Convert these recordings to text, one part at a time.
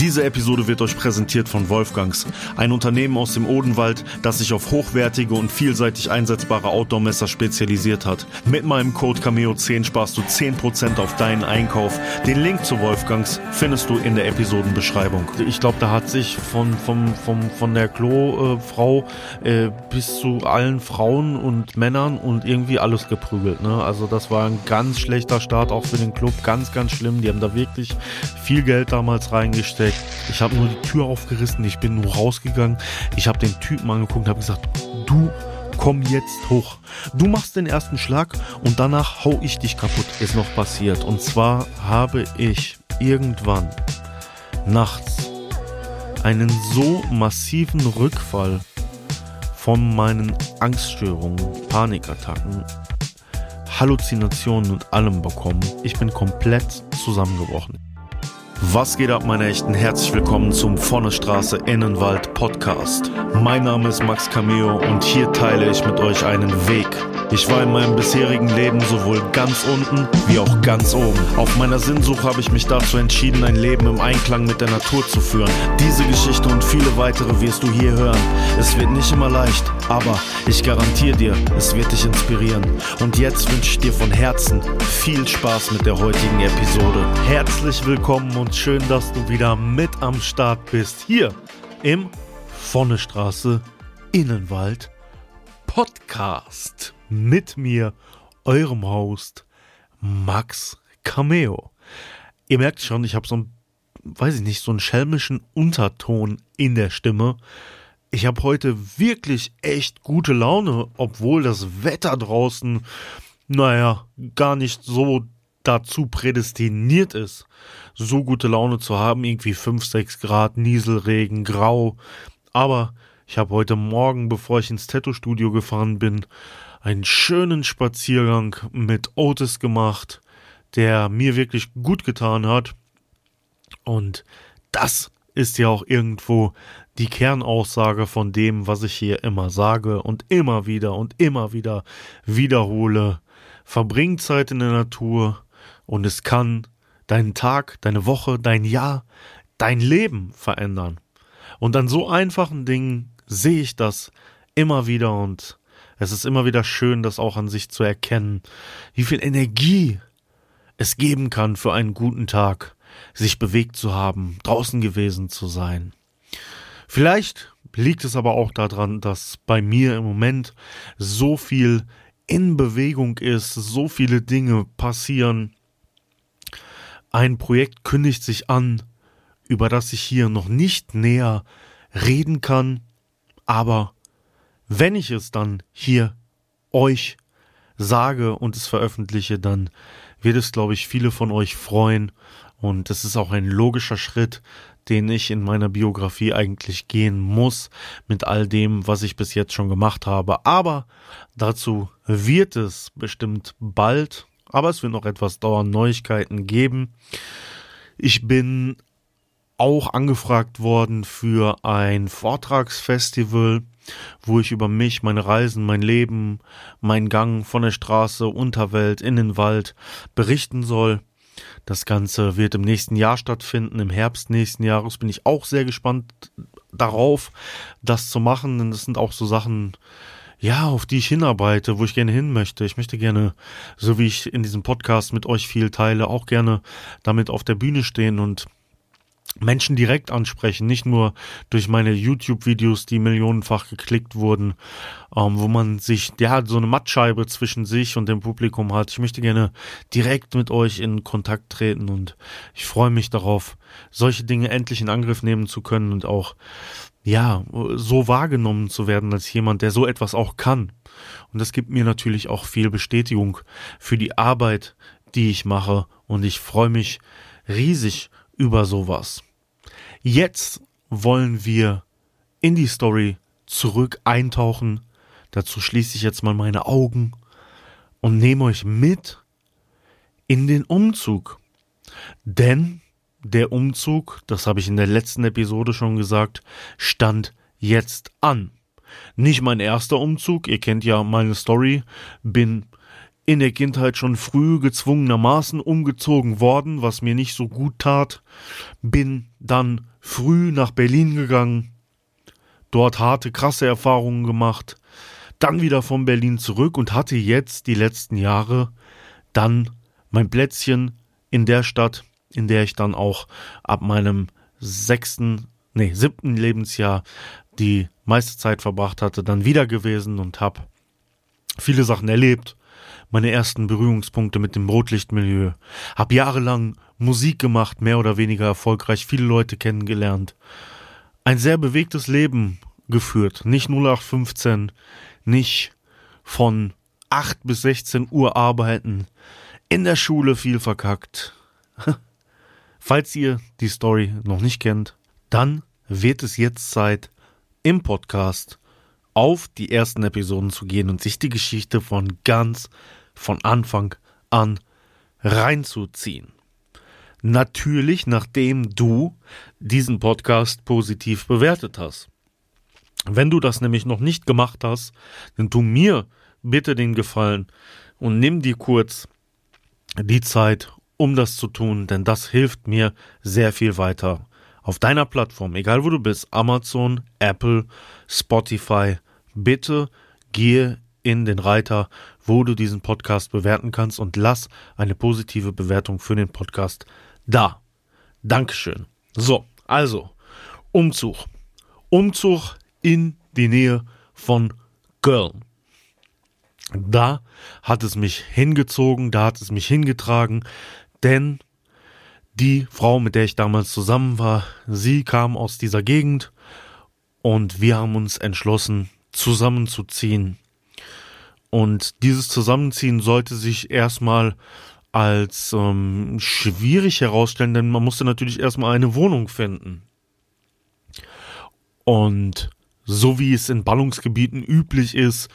Diese Episode wird euch präsentiert von Wolfgangs, ein Unternehmen aus dem Odenwald, das sich auf hochwertige und vielseitig einsetzbare Outdoor-Messer spezialisiert hat. Mit meinem Code Cameo10 sparst du 10% auf deinen Einkauf. Den Link zu Wolfgangs findest du in der Episodenbeschreibung. Ich glaube, da hat sich von der Klo-Frau bis zu allen Frauen und Männern und irgendwie alles geprügelt, ne? Also das war ein ganz schlechter Start auch für den Club, ganz, ganz schlimm. Die haben da wirklich viel Geld damals reingesteckt. Ich habe nur die Tür aufgerissen, ich bin nur rausgegangen. Ich habe den Typen angeguckt und habe gesagt, du komm jetzt hoch. Du machst den ersten Schlag und danach hau ich dich kaputt. Ist noch passiert. Und zwar habe ich irgendwann nachts einen so massiven Rückfall von meinen Angststörungen, Panikattacken, Halluzinationen und allem bekommen. Ich bin komplett zusammengebrochen. Was geht ab, meine Echten? Herzlich willkommen zum Vonnestraße Innenwald Podcast. Mein Name ist Max Cameo und hier teile ich mit euch einen Weg. Ich war in meinem bisherigen Leben sowohl ganz unten wie auch ganz oben. Auf meiner Sinnsuche habe ich mich dazu entschieden, ein Leben im Einklang mit der Natur zu führen. Diese Geschichte und viele weitere wirst du hier hören. Es wird nicht immer leicht, aber ich garantiere dir, es wird dich inspirieren. Und jetzt wünsche ich dir von Herzen viel Spaß mit der heutigen Episode. Herzlich willkommen und schön, dass du wieder mit am Start bist. Hier im Vonnestraße Innenwald Podcast. Mit mir, eurem Host, Max Cameo. Ihr merkt schon, ich habe so einen schelmischen Unterton in der Stimme. Ich habe heute wirklich echt gute Laune, obwohl das Wetter draußen, gar nicht so dazu prädestiniert ist, so gute Laune zu haben. Irgendwie 5, 6 Grad, Nieselregen, grau. Aber ich habe heute Morgen, bevor ich ins Tattoo-Studio gefahren bin, einen schönen Spaziergang mit Otis gemacht, der mir wirklich gut getan hat. Und das ist ja auch irgendwo die Kernaussage von dem, was ich hier immer sage und immer wieder wiederhole. Verbring Zeit in der Natur und es kann deinen Tag, deine Woche, dein Jahr, dein Leben verändern. Und an so einfachen Dingen sehe ich das immer wieder und es ist immer wieder schön, das auch an sich zu erkennen, wie viel Energie es geben kann für einen guten Tag, sich bewegt zu haben, draußen gewesen zu sein. Vielleicht liegt es aber auch daran, dass bei mir im Moment so viel in Bewegung ist, so viele Dinge passieren. Ein Projekt kündigt sich an, über das ich hier noch nicht näher reden kann, aber wenn ich es dann hier euch sage und es veröffentliche, dann wird es, glaube ich, viele von euch freuen. Und es ist auch ein logischer Schritt, den ich in meiner Biografie eigentlich gehen muss, mit all dem, was ich bis jetzt schon gemacht habe. Aber dazu wird es bestimmt bald, aber es wird noch etwas dauern, Neuigkeiten geben. Ich bin auch angefragt worden für ein Vortragsfestival, wo ich über mich, meine Reisen, mein Leben, meinen Gang von der Straße, Unterwelt, in den Wald berichten soll. Das Ganze wird im nächsten Jahr stattfinden, im Herbst nächsten Jahres. Bin ich auch sehr gespannt darauf, das zu machen, denn das sind auch so Sachen, ja, auf die ich hinarbeite, wo ich gerne hin möchte. Ich möchte gerne, so wie ich in diesem Podcast mit euch viel teile, auch gerne damit auf der Bühne stehen und Menschen direkt ansprechen, nicht nur durch meine YouTube-Videos, die millionenfach geklickt wurden, wo man sich, so eine Mattscheibe zwischen sich und dem Publikum hat. Ich möchte gerne direkt mit euch in Kontakt treten und ich freue mich darauf, solche Dinge endlich in Angriff nehmen zu können und auch, so wahrgenommen zu werden als jemand, der so etwas auch kann. Und das gibt mir natürlich auch viel Bestätigung für die Arbeit, die ich mache und ich freue mich riesig über sowas. Jetzt wollen wir in die Story zurück eintauchen. Dazu schließe ich jetzt mal meine Augen und nehme euch mit in den Umzug. Denn der Umzug, das habe ich in der letzten Episode schon gesagt, stand jetzt an. Nicht mein erster Umzug, ihr kennt ja meine Story, bin in der Kindheit schon früh gezwungenermaßen umgezogen worden, was mir nicht so gut tat, bin dann früh nach Berlin gegangen, dort harte, krasse Erfahrungen gemacht, dann wieder von Berlin zurück und hatte jetzt die letzten Jahre dann mein Plätzchen in der Stadt, in der ich dann auch ab meinem 7. Lebensjahr die meiste Zeit verbracht hatte, dann wieder gewesen und habe viele Sachen erlebt, meine ersten Berührungspunkte mit dem Rotlichtmilieu, habe jahrelang Musik gemacht, mehr oder weniger erfolgreich, viele Leute kennengelernt, ein sehr bewegtes Leben geführt, nicht 0815, nicht von 8 bis 16 Uhr arbeiten, in der Schule viel verkackt. Falls ihr die Story noch nicht kennt, dann wird es jetzt Zeit, im Podcast auf die ersten Episoden zu gehen und sich die Geschichte von Anfang an reinzuziehen. Natürlich, nachdem du diesen Podcast positiv bewertet hast. Wenn du das nämlich noch nicht gemacht hast, dann tu mir bitte den Gefallen und nimm dir kurz die Zeit, um das zu tun, denn das hilft mir sehr viel weiter. Auf deiner Plattform, egal wo du bist, Amazon, Apple, Spotify, bitte gehe in den Reiter, wo du diesen Podcast bewerten kannst und lass eine positive Bewertung für den Podcast da. Dankeschön. So, also, Umzug. Umzug in die Nähe von Köln. Da hat es mich hingezogen, da hat es mich hingetragen, denn die Frau, mit der ich damals zusammen war, sie kam aus dieser Gegend und wir haben uns entschlossen, zusammenzuziehen. Und dieses Zusammenziehen sollte sich erstmal als schwierig herausstellen, denn man musste natürlich erstmal eine Wohnung finden. Und so wie es in Ballungsgebieten üblich ist,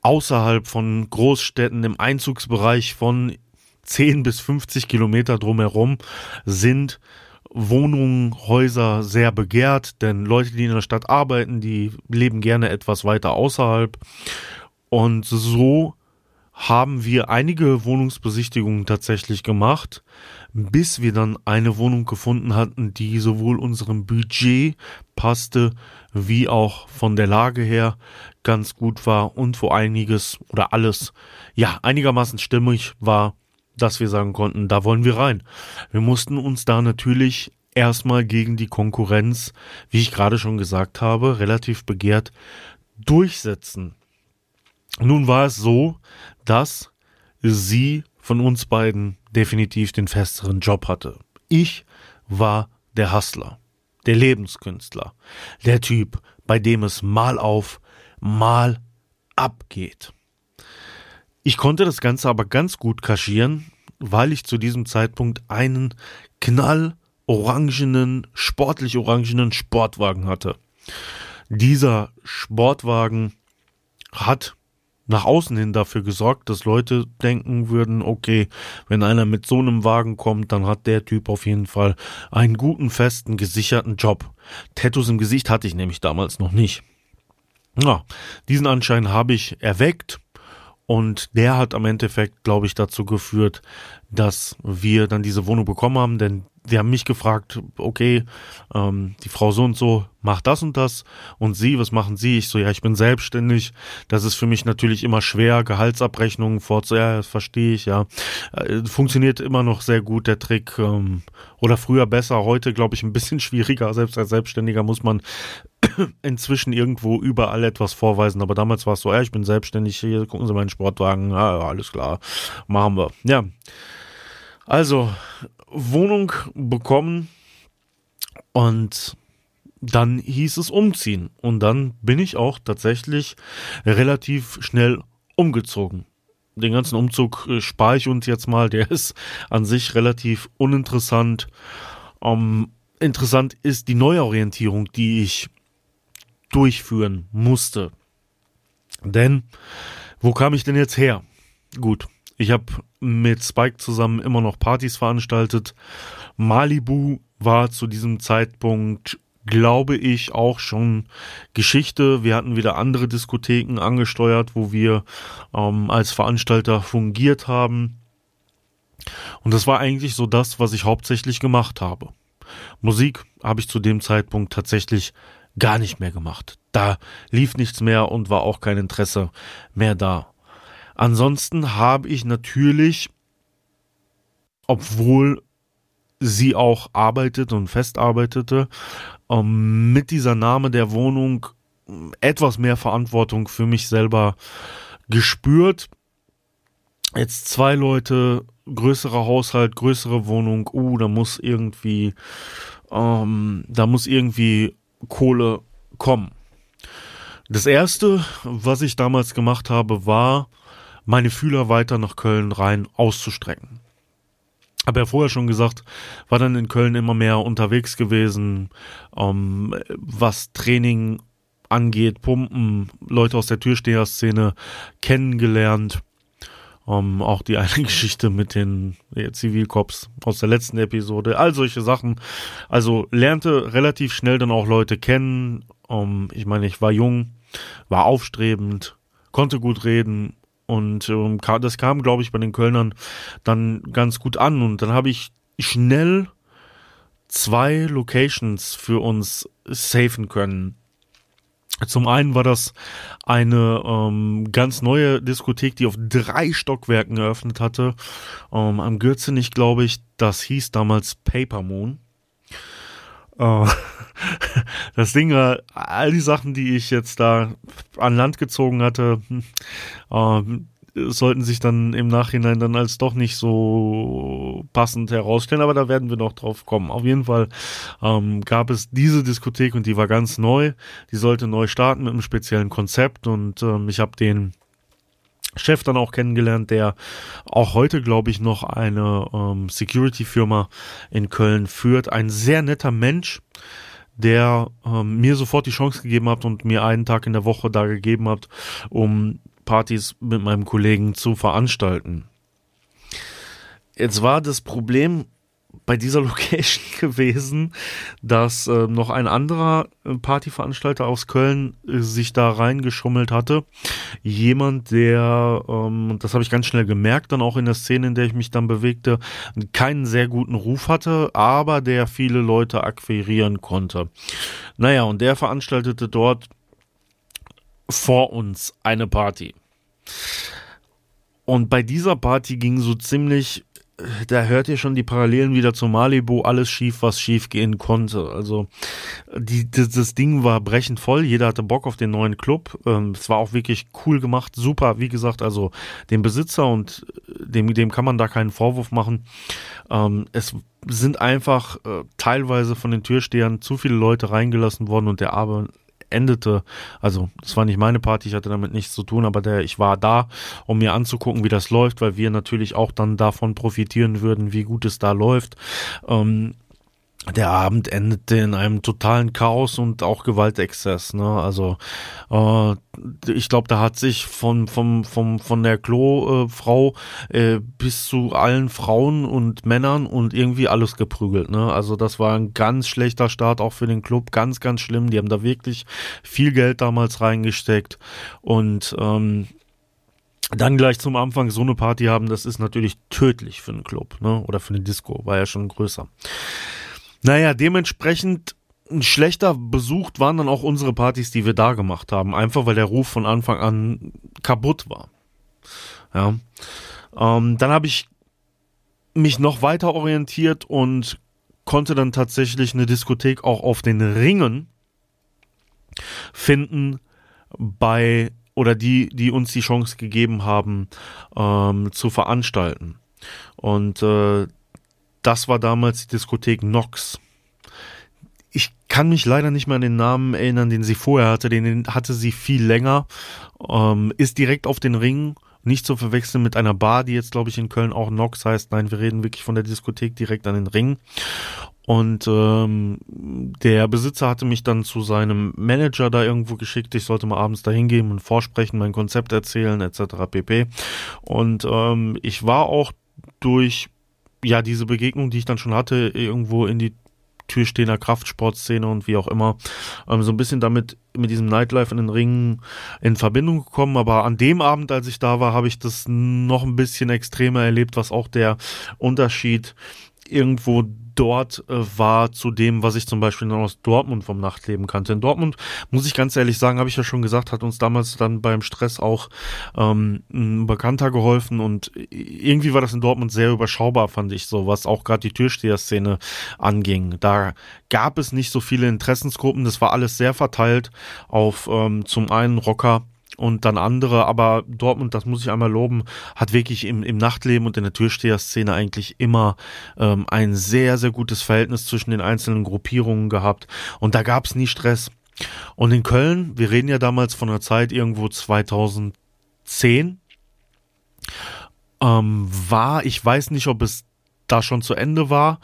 außerhalb von Großstädten im Einzugsbereich von 10 bis 50 Kilometer drumherum sind Wohnungen, Häuser sehr begehrt, denn Leute, die in der Stadt arbeiten, die leben gerne etwas weiter außerhalb. Und so haben wir einige Wohnungsbesichtigungen tatsächlich gemacht, bis wir dann eine Wohnung gefunden hatten, die sowohl unserem Budget passte, wie auch von der Lage her ganz gut war und wo einiges oder alles, ja, einigermaßen stimmig war, dass wir sagen konnten, da wollen wir rein. Wir mussten uns da natürlich erstmal gegen die Konkurrenz, wie ich gerade schon gesagt habe, relativ begehrt durchsetzen. Nun war es so, dass sie von uns beiden definitiv den festeren Job hatte. Ich war der Hustler, der Lebenskünstler, der Typ, bei dem es mal auf, mal abgeht. Ich konnte das Ganze aber ganz gut kaschieren, weil ich zu diesem Zeitpunkt einen knallorangenen, sportlich orangenen Sportwagen hatte. Dieser Sportwagen hat nach außen hin dafür gesorgt, dass Leute denken würden, okay, wenn einer mit so einem Wagen kommt, dann hat der Typ auf jeden Fall einen guten, festen, gesicherten Job. Tattoos im Gesicht hatte ich nämlich damals noch nicht. Ja, diesen Anschein habe ich erweckt. Und der hat am Endeffekt, glaube ich, dazu geführt, dass wir dann diese Wohnung bekommen haben. Denn sie haben mich gefragt, okay, die Frau so und so macht das und das. Und sie, was machen sie? Ich so, ja, ich bin selbstständig. Das ist für mich natürlich immer schwer. Gehaltsabrechnungen vorzunehmen, ja, das verstehe ich, ja. Funktioniert immer noch sehr gut, der Trick. Oder früher besser, heute, glaube ich, ein bisschen schwieriger. Selbst als Selbstständiger muss man inzwischen irgendwo überall etwas vorweisen, aber damals war es so, ich bin selbstständig, hier gucken Sie meinen Sportwagen, ja, alles klar, machen wir. Ja, also Wohnung bekommen und dann hieß es umziehen und dann bin ich auch tatsächlich relativ schnell umgezogen. Den ganzen Umzug spare ich uns jetzt mal, der ist an sich relativ uninteressant. Interessant ist die Neuorientierung, die ich durchführen musste. Denn, wo kam ich denn jetzt her? Gut, ich habe mit Spike zusammen immer noch Partys veranstaltet. Malibu war zu diesem Zeitpunkt glaube ich, auch schon Geschichte. Wir hatten wieder andere Diskotheken angesteuert, wo wir als Veranstalter fungiert haben. Und das war eigentlich so das, was ich hauptsächlich gemacht habe. Musik habe ich zu dem Zeitpunkt tatsächlich gar nicht mehr gemacht. Da lief nichts mehr und war auch kein Interesse mehr da. Ansonsten habe ich natürlich, obwohl sie auch arbeitet und festarbeitete, mit dieser Name der Wohnung etwas mehr Verantwortung für mich selber gespürt. Jetzt 2 Leute, größerer Haushalt, größere Wohnung, da muss irgendwie Kohle kommen. Das Erste, was ich damals gemacht habe, war, meine Fühler weiter nach Köln rein auszustrecken. Habe ja vorher schon gesagt, war dann in Köln immer mehr unterwegs gewesen, was Training angeht, Pumpen, Leute aus der Türsteher-Szene kennengelernt. Auch die eine Geschichte mit den Zivilcops aus der letzten Episode, all solche Sachen. Also lernte relativ schnell dann auch Leute kennen. Ich meine, ich war jung, war aufstrebend, konnte gut reden. Und das kam, glaube ich, bei den Kölnern dann ganz gut an. Und dann habe ich schnell 2 Locations für uns safen können. Zum einen war das eine ganz neue Diskothek, die auf 3 Stockwerken eröffnet hatte. Am Gürzenich, glaube ich, das hieß damals Paper Moon. Das Ding war, all die Sachen, die ich jetzt da an Land gezogen hatte, sollten sich dann im Nachhinein dann als doch nicht so passend herausstellen, aber da werden wir noch drauf kommen. Auf jeden Fall gab es diese Diskothek und die war ganz neu, die sollte neu starten mit einem speziellen Konzept und ich habe den Chef dann auch kennengelernt, der auch heute, glaube ich, noch eine Security-Firma in Köln führt. Ein sehr netter Mensch, der mir sofort die Chance gegeben hat und mir einen Tag in der Woche da gegeben hat, um Partys mit meinem Kollegen zu veranstalten. Jetzt war das Problem bei dieser Location gewesen, dass noch ein anderer Partyveranstalter aus Köln sich da reingeschummelt hatte. Jemand, der, das habe ich ganz schnell gemerkt, dann auch in der Szene, in der ich mich dann bewegte, keinen sehr guten Ruf hatte, aber der viele Leute akquirieren konnte. Naja, und der veranstaltete dort vor uns eine Party. Und bei dieser Party ging so ziemlich, da hört ihr schon die Parallelen wieder zu Malibu, alles schief, was schief gehen konnte. Also das Ding war brechend voll, jeder hatte Bock auf den neuen Club. Es war auch wirklich cool gemacht, super, wie gesagt, also dem Besitzer und dem kann man da keinen Vorwurf machen. Es sind einfach teilweise von den Türstehern zu viele Leute reingelassen worden und der Abend endete, also das war nicht meine Party, ich hatte damit nichts zu tun, aber ich war da, um mir anzugucken, wie das läuft, weil wir natürlich auch dann davon profitieren würden, wie gut es da läuft. Der Abend endete in einem totalen Chaos und auch Gewaltexzess, ne? Also ich glaube, da hat sich von der Klofrau bis zu allen Frauen und Männern und irgendwie alles geprügelt, ne? Also das war ein ganz schlechter Start auch für den Club, ganz, ganz schlimm. Die haben da wirklich viel Geld damals reingesteckt und dann gleich zum Anfang so eine Party haben, das ist natürlich tödlich für einen Club, ne? Oder für eine Disco, war ja schon größer. Naja, dementsprechend schlechter besucht waren dann auch unsere Partys, die wir da gemacht haben. Einfach, weil der Ruf von Anfang an kaputt war. Ja. Dann habe ich mich noch weiter orientiert und konnte dann tatsächlich eine Diskothek auch auf den Ringen finden oder die uns die Chance gegeben haben, zu veranstalten. Und das war damals die Diskothek Nox. Ich kann mich leider nicht mehr an den Namen erinnern, den sie vorher hatte. Den hatte sie viel länger. Ist direkt auf den Ring. Nicht zu verwechseln mit einer Bar, die jetzt, glaube ich, in Köln auch Nox heißt. Nein, wir reden wirklich von der Diskothek direkt an den Ring. Und der Besitzer hatte mich dann zu seinem Manager da irgendwo geschickt. Ich sollte mal abends da hingehen und vorsprechen, mein Konzept erzählen, etc. pp. Und ich war auch durch diese Begegnung, die ich dann schon hatte, irgendwo in die Türsteher, Kraftsportszene und wie auch immer, so ein bisschen damit mit diesem Nightlife in den Ringen in Verbindung gekommen, aber an dem Abend, als ich da war, habe ich das noch ein bisschen extremer erlebt, was auch der Unterschied irgendwo dort war zu dem, was ich zum Beispiel aus Dortmund vom Nachtleben kannte. In Dortmund, muss ich ganz ehrlich sagen, habe ich ja schon gesagt, hat uns damals dann beim Stress auch ein Bekannter geholfen und irgendwie war das in Dortmund sehr überschaubar, fand ich so, was auch gerade die Türsteher-Szene anging. Da gab es nicht so viele Interessensgruppen, das war alles sehr verteilt auf zum einen Rocker und dann andere, aber Dortmund, das muss ich einmal loben, hat wirklich im Nachtleben und in der Türsteher-Szene eigentlich immer ein sehr, sehr gutes Verhältnis zwischen den einzelnen Gruppierungen gehabt und da gab es nie Stress. Und in Köln, wir reden ja damals von einer Zeit irgendwo 2010, war, ich weiß nicht, ob es da schon zu Ende war,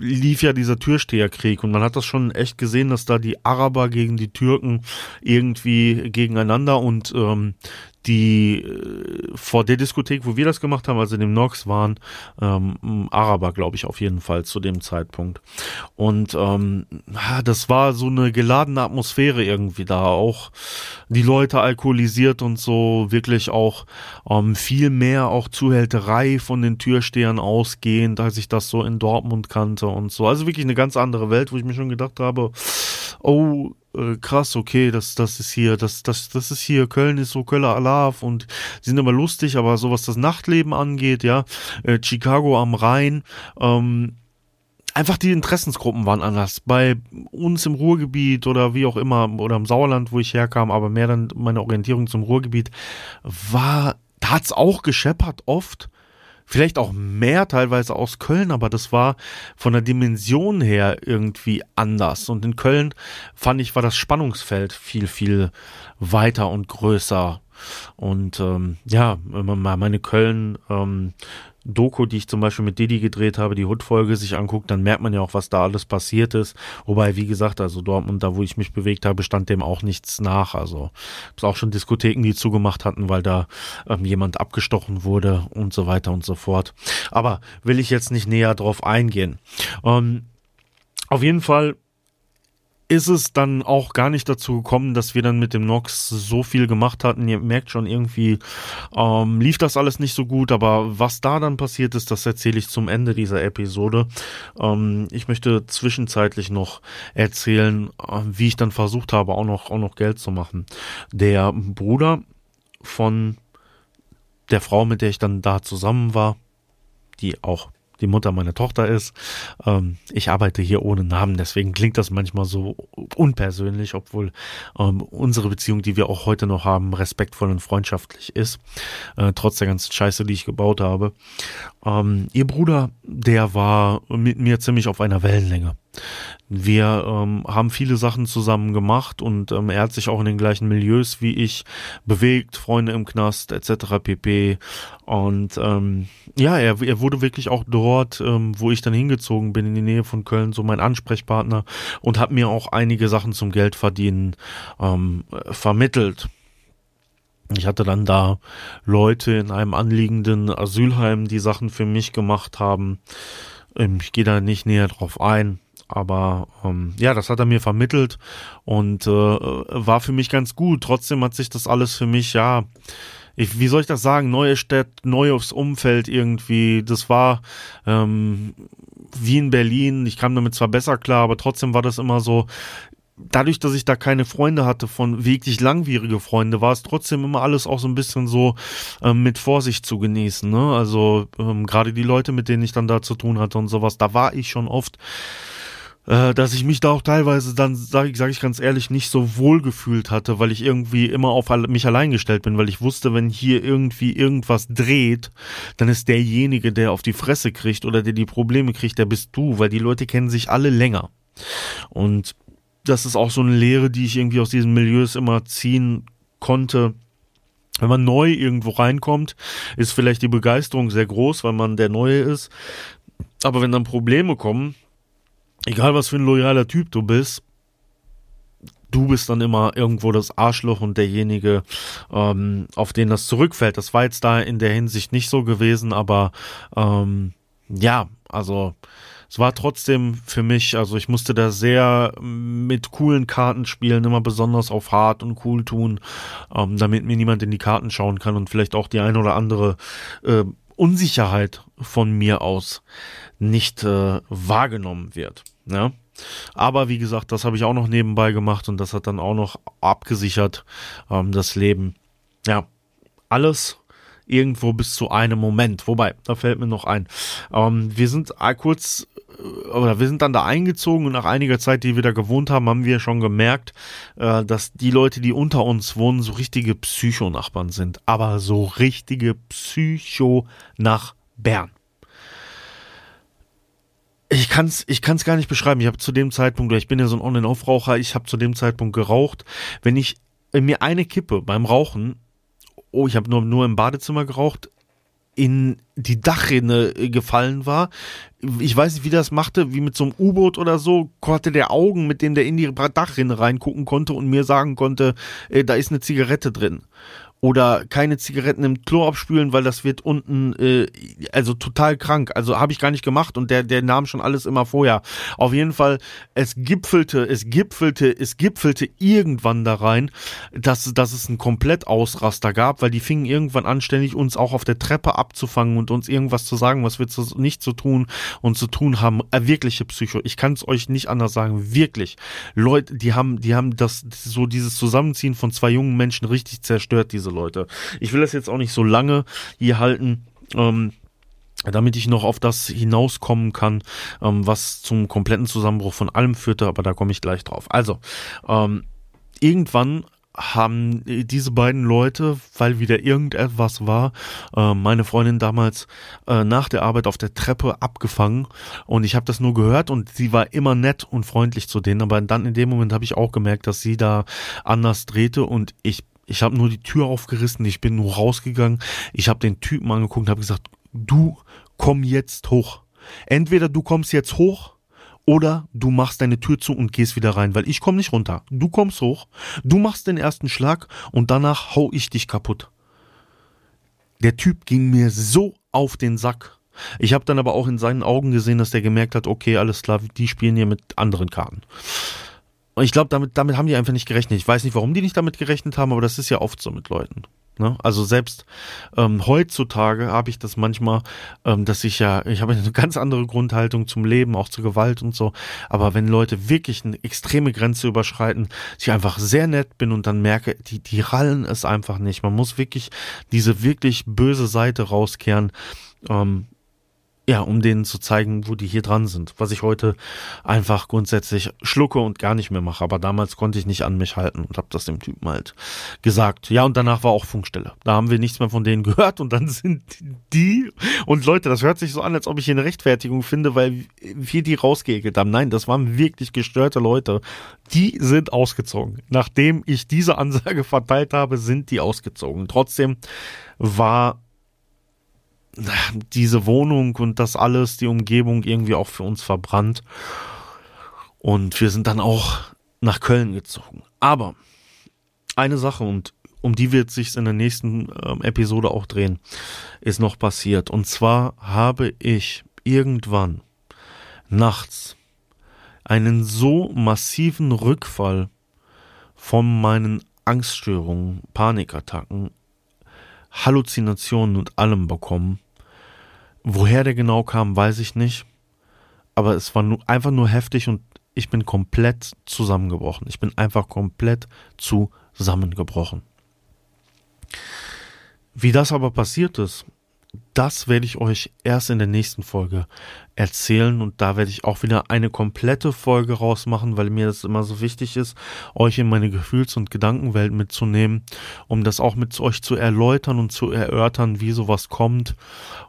lief ja dieser Türsteherkrieg und man hat das schon echt gesehen, dass da die Araber gegen die Türken irgendwie gegeneinander und vor der Diskothek, wo wir das gemacht haben, also dem Nox, waren Araber, glaube ich, auf jeden Fall zu dem Zeitpunkt. Und das war so eine geladene Atmosphäre irgendwie da, auch die Leute alkoholisiert und so, wirklich auch viel mehr auch Zuhälterei von den Türstehern ausgehend, als ich das so in Dortmund kannte und so. Also wirklich eine ganz andere Welt, wo ich mir schon gedacht habe, oh, krass, okay, das ist hier, Köln ist so Köller Alav und die sind immer lustig, aber so was das Nachtleben angeht, ja, Chicago am Rhein, einfach die Interessensgruppen waren anders. Bei uns im Ruhrgebiet oder wie auch immer, oder im Sauerland, wo ich herkam, aber mehr dann meine Orientierung zum Ruhrgebiet, da hat's auch gescheppert oft. Vielleicht auch mehr teilweise aus Köln, aber das war von der Dimension her irgendwie anders. Und in Köln, fand ich, war das Spannungsfeld viel, viel weiter und größer. Und meine Köln Doku, die ich zum Beispiel mit Didi gedreht habe, die Hood-Folge sich anguckt, dann merkt man ja auch, was da alles passiert ist. Wobei, wie gesagt, also Dortmund, da wo ich mich bewegt habe, stand dem auch nichts nach. Also es auch schon Diskotheken, die zugemacht hatten, weil da jemand abgestochen wurde und so weiter und so fort. Aber will ich jetzt nicht näher drauf eingehen. Auf jeden Fall ist es dann auch gar nicht dazu gekommen, dass wir dann mit dem Nox so viel gemacht hatten. Ihr merkt schon, irgendwie lief das alles nicht so gut, aber was da dann passiert ist, das erzähle ich zum Ende dieser Episode. Ich möchte zwischenzeitlich noch erzählen, wie ich dann versucht habe, auch noch Geld zu machen. Der Bruder von der Frau, mit der ich dann da zusammen war, die auch die Mutter meiner Tochter ist. Ich arbeite hier ohne Namen, deswegen klingt das manchmal so unpersönlich, obwohl unsere Beziehung, die wir auch heute noch haben, respektvoll und freundschaftlich ist, trotz der ganzen Scheiße, die ich gebaut habe. Ihr Bruder, der war mit mir ziemlich auf einer Wellenlänge. Wir haben viele Sachen zusammen gemacht und er hat sich auch in den gleichen Milieus wie ich bewegt, Freunde im Knast etc. pp. Und er wurde wirklich auch dort, wo ich dann hingezogen bin, in die Nähe von Köln, so mein Ansprechpartner und hat mir auch einige Sachen zum Geldverdienen vermittelt. Ich hatte dann da Leute in einem anliegenden Asylheim, die Sachen für mich gemacht haben. Ich gehe da nicht näher drauf ein, aber das hat er mir vermittelt und war für mich ganz gut. Trotzdem hat sich das alles für mich, wie soll ich das sagen, neue Stadt, neu aufs Umfeld irgendwie. Das war wie in Berlin. Ich kam damit zwar besser klar, aber trotzdem war das immer so. Dadurch, dass ich da keine Freunde hatte, von wirklich langwierige Freunde, war es trotzdem immer alles auch so ein bisschen so mit Vorsicht zu genießen, ne? Also gerade die Leute, mit denen ich dann da zu tun hatte und sowas, da war ich schon oft, dass ich mich da auch teilweise dann, sag ich ganz ehrlich, nicht so wohl gefühlt hatte, weil ich irgendwie immer auf mich allein gestellt bin, weil ich wusste, wenn hier irgendwie irgendwas dreht, dann ist derjenige, der auf die Fresse kriegt oder der die Probleme kriegt, der bist du, weil die Leute kennen sich alle länger. Und das ist auch so eine Lehre, die ich irgendwie aus diesen Milieus immer ziehen konnte. Wenn man neu irgendwo reinkommt, ist vielleicht die Begeisterung sehr groß, weil man der Neue ist. Aber wenn dann Probleme kommen, egal was für ein loyaler Typ du bist dann immer irgendwo das Arschloch und derjenige, auf den das zurückfällt. Das war jetzt da in der Hinsicht nicht so gewesen, aber also es war trotzdem für mich, also ich musste da sehr mit coolen Karten spielen, immer besonders auf hart und cool tun, damit mir niemand in die Karten schauen kann und vielleicht auch die ein oder andere Unsicherheit von mir aus nicht wahrgenommen wird, ja. Aber wie gesagt, das habe ich auch noch nebenbei gemacht und das hat dann auch noch abgesichert, das Leben. Ja, alles irgendwo bis zu einem Moment. Wobei, da fällt mir noch ein. Wir sind dann da eingezogen und nach einiger Zeit, die wir da gewohnt haben, haben wir schon gemerkt, dass die Leute, die unter uns wohnen, so richtige Psychonachbarn sind. Aber so richtige Psychonachbarn. Ich kann's gar nicht beschreiben. Ich habe zu dem Zeitpunkt, ich bin ja so ein On-and-Off-Raucher, ich habe zu dem Zeitpunkt geraucht. Wenn ich mir eine Kippe beim Rauchen, ich habe nur im Badezimmer geraucht, in die Dachrinne gefallen war. Ich weiß nicht, wie das machte, wie mit so einem U-Boot oder so, hatte der Augen, mit dem der in die Dachrinne reingucken konnte und mir sagen konnte, da ist eine Zigarette drin. Oder keine Zigaretten im Klo abspülen, weil das wird unten, also total krank. Also habe ich gar nicht gemacht und der nahm schon alles immer vorher. Auf jeden Fall, es gipfelte irgendwann da rein, dass es einen Komplettausraster gab, weil die fingen irgendwann an, ständig uns auch auf der Treppe abzufangen und uns irgendwas zu sagen, was wir nicht zu tun und zu tun haben. Wirkliche Psycho. Ich kann es euch nicht anders sagen. Wirklich. Leute, die haben das, so dieses Zusammenziehen von zwei jungen Menschen richtig zerstört, diese Leute. Ich will das jetzt auch nicht so lange hier halten, damit ich noch auf das hinauskommen kann, was zum kompletten Zusammenbruch von allem führte, aber da komme ich gleich drauf. Also, irgendwann haben diese beiden Leute, weil wieder irgendetwas war, meine Freundin damals nach der Arbeit auf der Treppe abgefangen und ich habe das nur gehört und sie war immer nett und freundlich zu denen, aber dann in dem Moment habe ich auch gemerkt, dass sie da anders drehte und ich habe nur die Tür aufgerissen, ich bin nur rausgegangen, ich habe den Typen angeguckt und habe gesagt, du komm jetzt hoch. Entweder du kommst jetzt hoch oder du machst deine Tür zu und gehst wieder rein, weil ich komme nicht runter. Du kommst hoch, du machst den ersten Schlag und danach hau ich dich kaputt. Der Typ ging mir so auf den Sack. Ich habe dann aber auch in seinen Augen gesehen, dass der gemerkt hat, okay, alles klar, die spielen hier mit anderen Karten. Und ich glaube, damit haben die einfach nicht gerechnet. Ich weiß nicht, warum die nicht damit gerechnet haben, aber das ist ja oft so mit Leuten. Ne? Also selbst heutzutage habe ich das manchmal, dass ich habe eine ganz andere Grundhaltung zum Leben, auch zur Gewalt und so. Aber wenn Leute wirklich eine extreme Grenze überschreiten, dass ich einfach sehr nett bin und dann merke, die rallen es einfach nicht. Man muss wirklich diese wirklich böse Seite rauskehren, ja, um denen zu zeigen, wo die hier dran sind. Was ich heute einfach grundsätzlich schlucke und gar nicht mehr mache. Aber damals konnte ich nicht an mich halten und habe das dem Typen halt gesagt. Ja, und danach war auch Funkstille. Da haben wir nichts mehr von denen gehört und dann sind die... Und Leute, das hört sich so an, als ob ich hier eine Rechtfertigung finde, weil wir die rausgeekelt haben. Nein, das waren wirklich gestörte Leute. Die sind ausgezogen. Nachdem ich diese Ansage verteilt habe, sind die ausgezogen. Trotzdem war... diese Wohnung und das alles, die Umgebung irgendwie auch für uns verbrannt. Und wir sind dann auch nach Köln gezogen. Aber eine Sache, und um die wird sich in der nächsten Episode auch drehen, ist noch passiert. Und zwar habe ich irgendwann nachts einen so massiven Rückfall von meinen Angststörungen, Panikattacken, Halluzinationen und allem bekommen. Woher der genau kam, weiß ich nicht. Aber es war einfach nur heftig und ich bin komplett zusammengebrochen. Ich bin einfach komplett zusammengebrochen. Wie das aber passiert ist, das werde ich euch erst in der nächsten Folge erzählen und da werde ich auch wieder eine komplette Folge rausmachen, weil mir das immer so wichtig ist, euch in meine Gefühls- und Gedankenwelt mitzunehmen, um das auch mit euch zu erläutern und zu erörtern, wie sowas kommt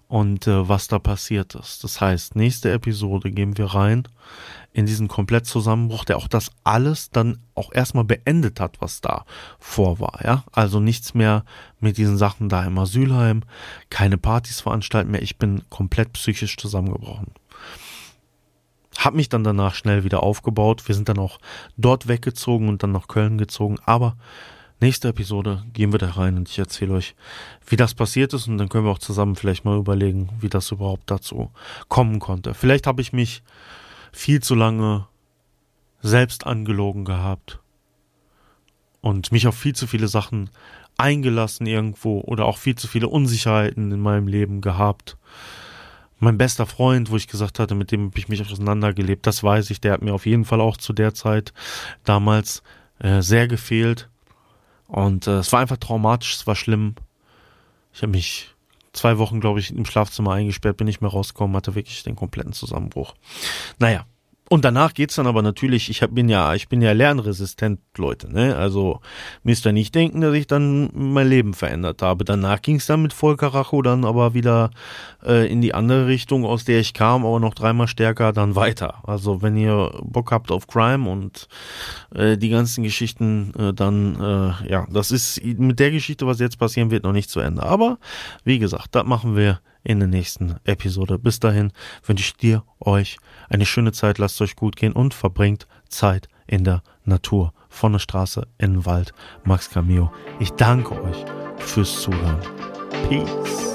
und was da passiert ist. Das heißt, nächste Episode gehen wir rein in diesen Komplettzusammenbruch, der auch das alles dann auch erstmal beendet hat, was da vor war. Ja? Also nichts mehr mit diesen Sachen da im Asylheim, keine Partys veranstalten mehr, ich bin komplett psychisch zusammengebrochen. Hab mich dann danach schnell wieder aufgebaut, wir sind dann auch dort weggezogen und dann nach Köln gezogen, aber nächste Episode gehen wir da rein und ich erzähle euch, wie das passiert ist, und dann können wir auch zusammen vielleicht mal überlegen, wie das überhaupt dazu kommen konnte. Vielleicht habe ich mich viel zu lange selbst angelogen gehabt und mich auf viel zu viele Sachen eingelassen irgendwo oder auch viel zu viele Unsicherheiten in meinem Leben gehabt. Mein bester Freund, wo ich gesagt hatte, mit dem habe ich mich auseinandergelebt, das weiß ich, der hat mir auf jeden Fall auch zu der Zeit damals sehr gefehlt. Und es war einfach traumatisch, es war schlimm. Ich habe mich 2 Wochen, glaube ich, im Schlafzimmer eingesperrt, bin nicht mehr rausgekommen, hatte wirklich den kompletten Zusammenbruch. Naja, und danach geht's dann aber natürlich, ich bin ja lernresistent, Leute, ne? Also müsst ihr nicht denken, dass ich dann mein Leben verändert habe. Danach ging's dann mit Vollkaracho dann aber wieder in die andere Richtung, aus der ich kam, aber noch dreimal stärker dann weiter. Also wenn ihr Bock habt auf Crime und die ganzen Geschichten, dann das ist mit der Geschichte, was jetzt passieren wird, noch nicht zu Ende. Aber wie gesagt, das machen wir in der nächsten Episode. Bis dahin wünsche ich euch eine schöne Zeit, lasst euch gut gehen und verbringt Zeit in der Natur. Von der Straße in den Wald. Max Cameo. Ich danke euch fürs Zuhören. Peace.